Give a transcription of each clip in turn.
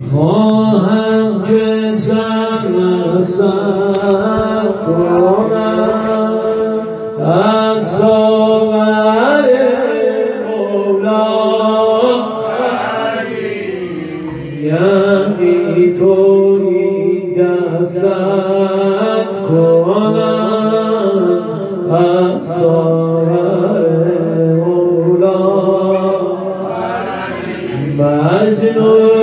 ما هم که زن نزد کنم از دامن مولا یعنی توی دستت کنم از دامن مولا مجنون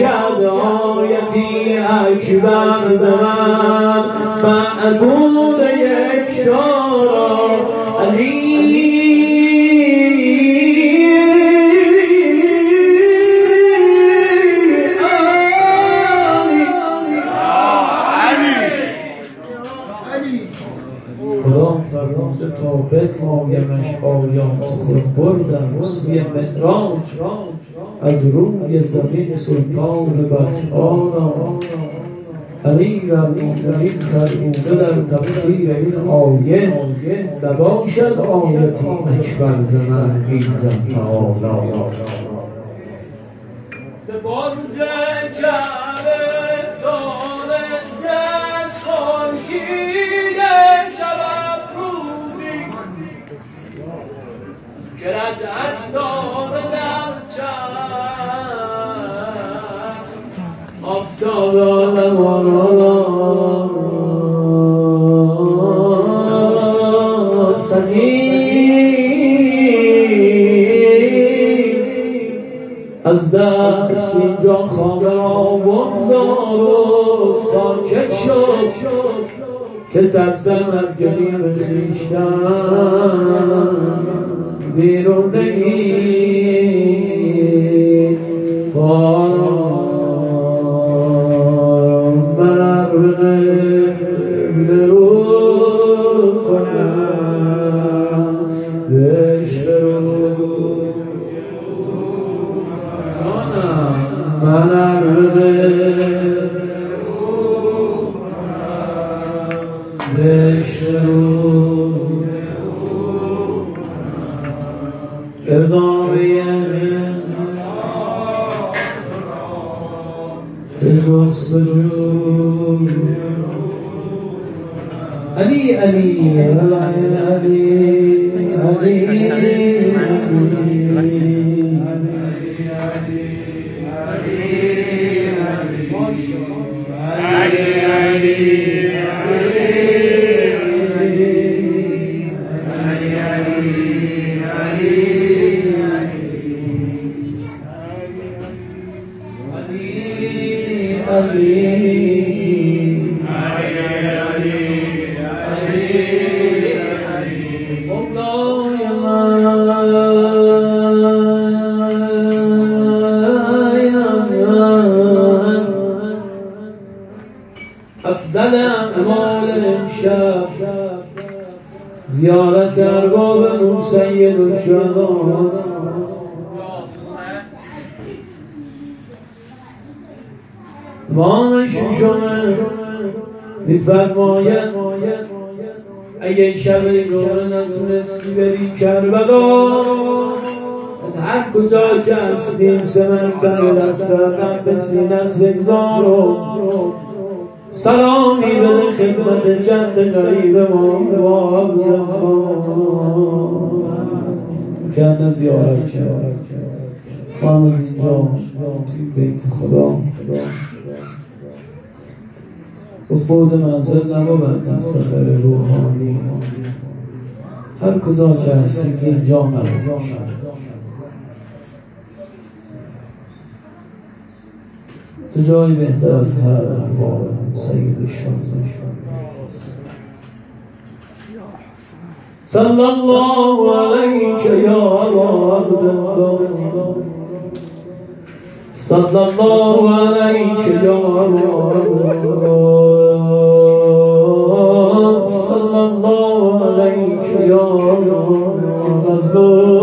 نباشد آیتی اکبر زمن بیزم تعالا به برج کعبه دارد خورشید شب دندان در چشم آفتاب آدمان سنی از دست اینجا خامه را بگذار و ساکت شد که ترسم از گریه خویشتن بیرون نگیر بارم من عبر رو کنم دشت رو کنم من عبر علی علی زیارت اربابمون سید و شهداست. امام ششم می‌فرماید اگه شب جمعه نتونستی بری کربلا، از هر کجا که هستی سمت دست رقم به سینت بگذار و سلامی بده خدمت جد قریب ما جد زیارت شد من از اینجا بیت خدا و بود منزل نبود از سفر روحانی هر کجا که هستی اینجا نبود تو جایی بهتر از هر احباب سید شما صلی الله علیک یا عبدالله صلی الله علیک یا عبدالله صلی الله علیک یا عبدالله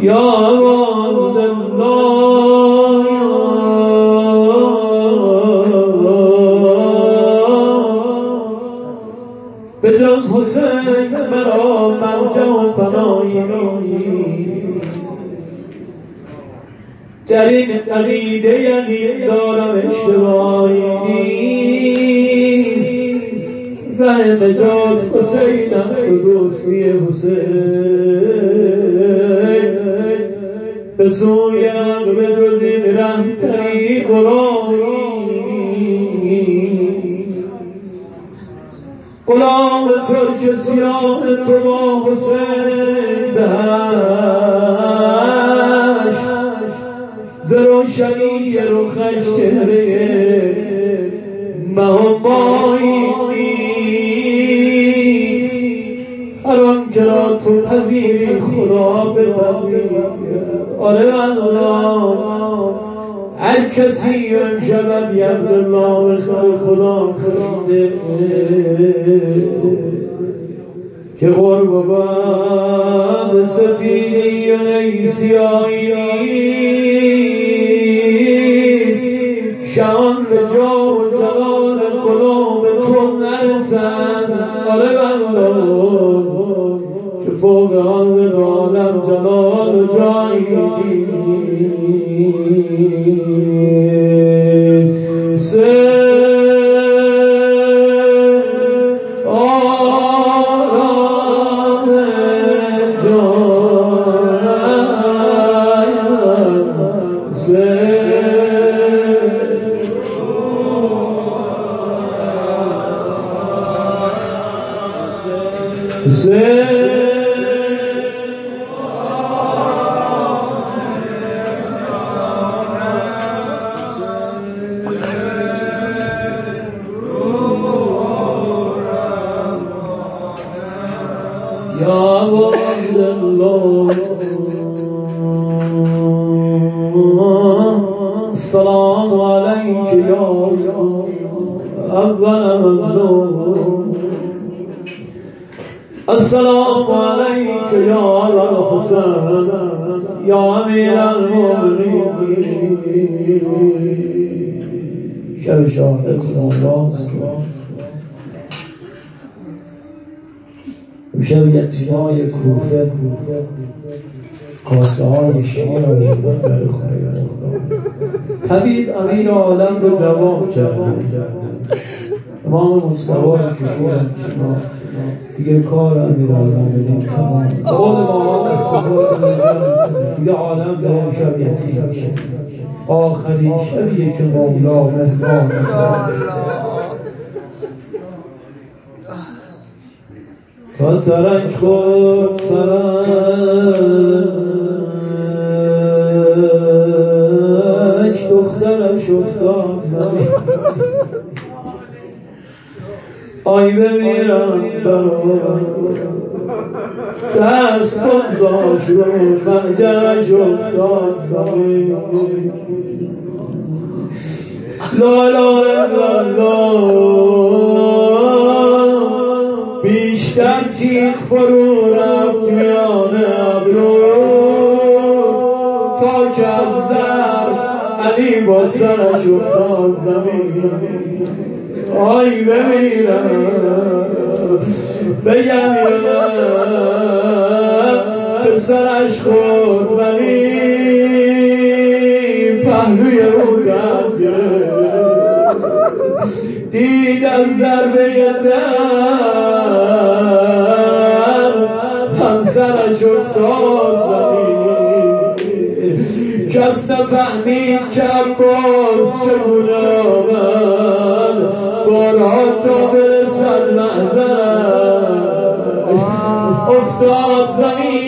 یا عبدالله بجز حسین مرا مرجع و فنایی نیست در این عقیده یقین دارم اشتباهی نیست راه نجات حسین است و دوستی حسین به سوی حق به جز این ره طریق و غلام ترک سیاه تو با حسین بهشت ز روشنی رخش چهره مهمایی نیست هر آنچه را تو پذیری خدا بپذیر آره من غلام هر کسی امشب یاد الله خدا خریده که قرب باد سفیدی و نیسیایی نیست شان به جا و جلال قلوب تو نرسد قلب الله که فوق آن عالم جلال و جایی شب یتیمای کوفه کاسه های شیر و لیوان برای خوردن طبیب امیر عالم رو دوا کرده، امام مصطفی رو کشوندن کنار، دیگه کار امیر عالم بدیم تمام. قول مامان استفاده دیگه عالم دوا شب یتیم میشه. آخرین شبیه که مولا مهمان تا ترنج خود سرنج دخترم شفتان زمین آی بمیرم برام دست کن زاش رو مجرش افتاد زمین لا لا لا لا بیشتر تیخ فرو رفت میان ابرو تا که از در علی با سرش افتاد زمین آی بمیرم بگم به سرش خود ولی پهلوی او دست گرفت دید از ضربه در همسرش افتاد زمین کس نفهمید که عباس چگونه آمد بارها تا برسد محضرش افتاد زمین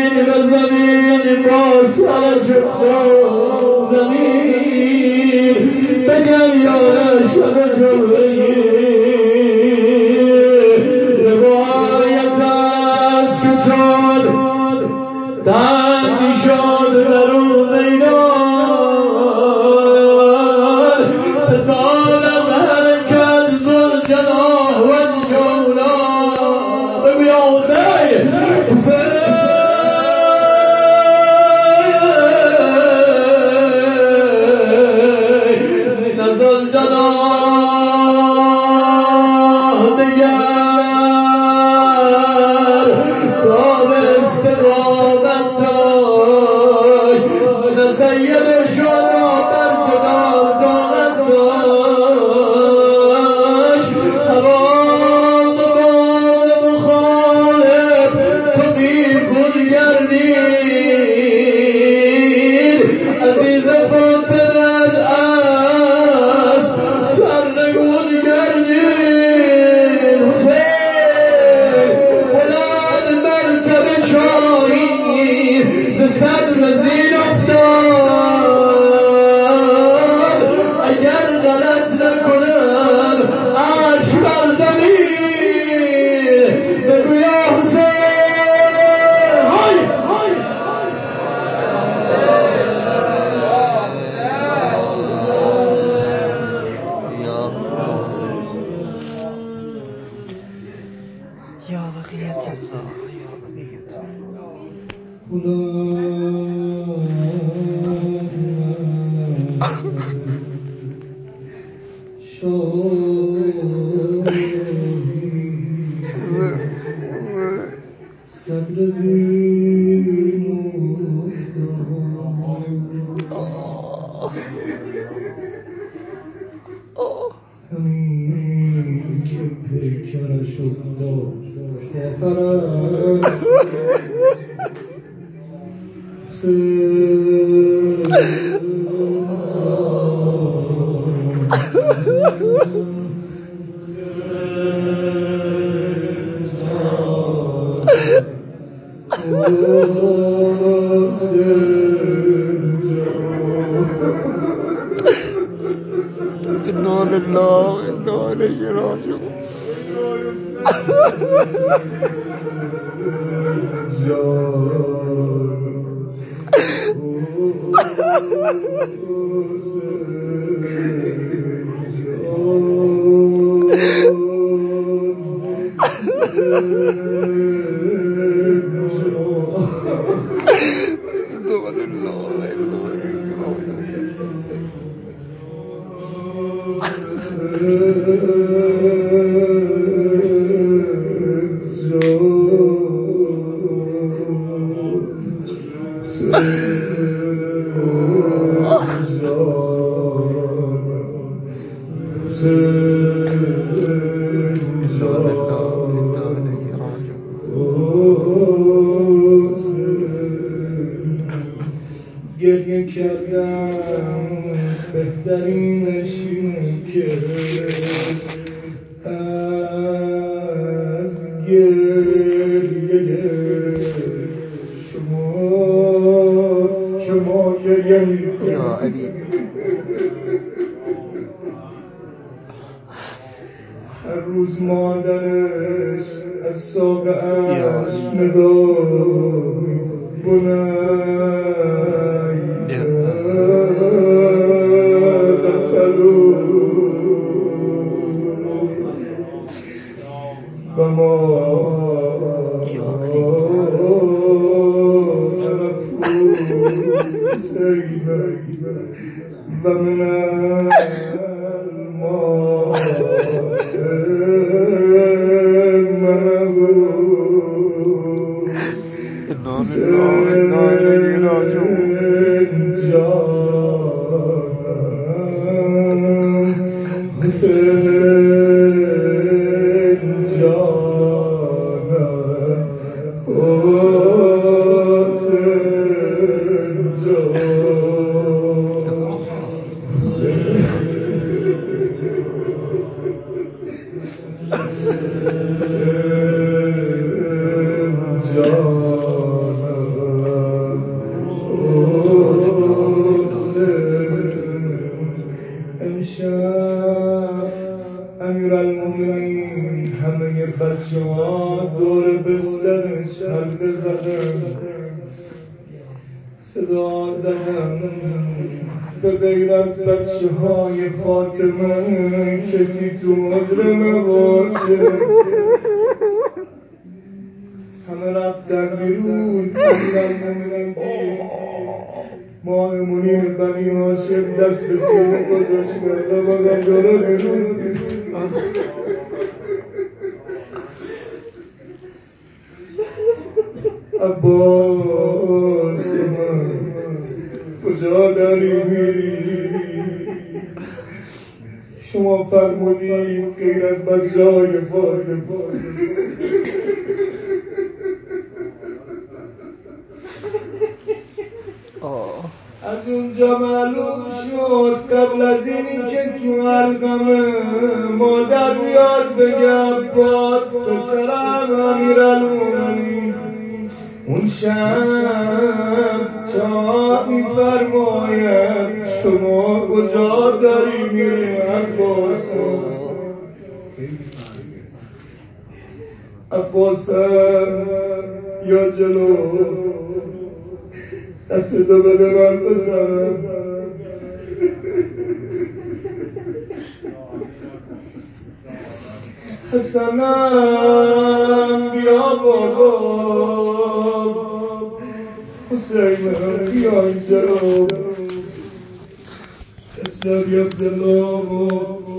و زمین با سرش خواست زمین بگم یا شب جلوی روایت از که چار تن می شد بر اون میدان ستالم حرکت زل جناح و جولا بگو یا حسین صدا زدم به غیرت بچه های فاطمه، کسی تو مجرمه باشه. همه رفتن بیرون، همه مومنم دید ماه منیر بنی هاشم دست به سینه گذاشت و بازم جلو بیرون. عباس من کجا داری میری؟ شما فرمودی غیر از بچه های فاطمه از اونجا معلوم شد قبل از اینی که تو حلقمه مادر بیاد بگه عباس پسرم امیرالمومنین اون شب تا میفرماید شما کجا داری میری عباسم؟ عباسم یا جلو دست تو بده من بزنم. حسنم بیا بابا، حسینم بیا اینجا، حسنم بیا بابا.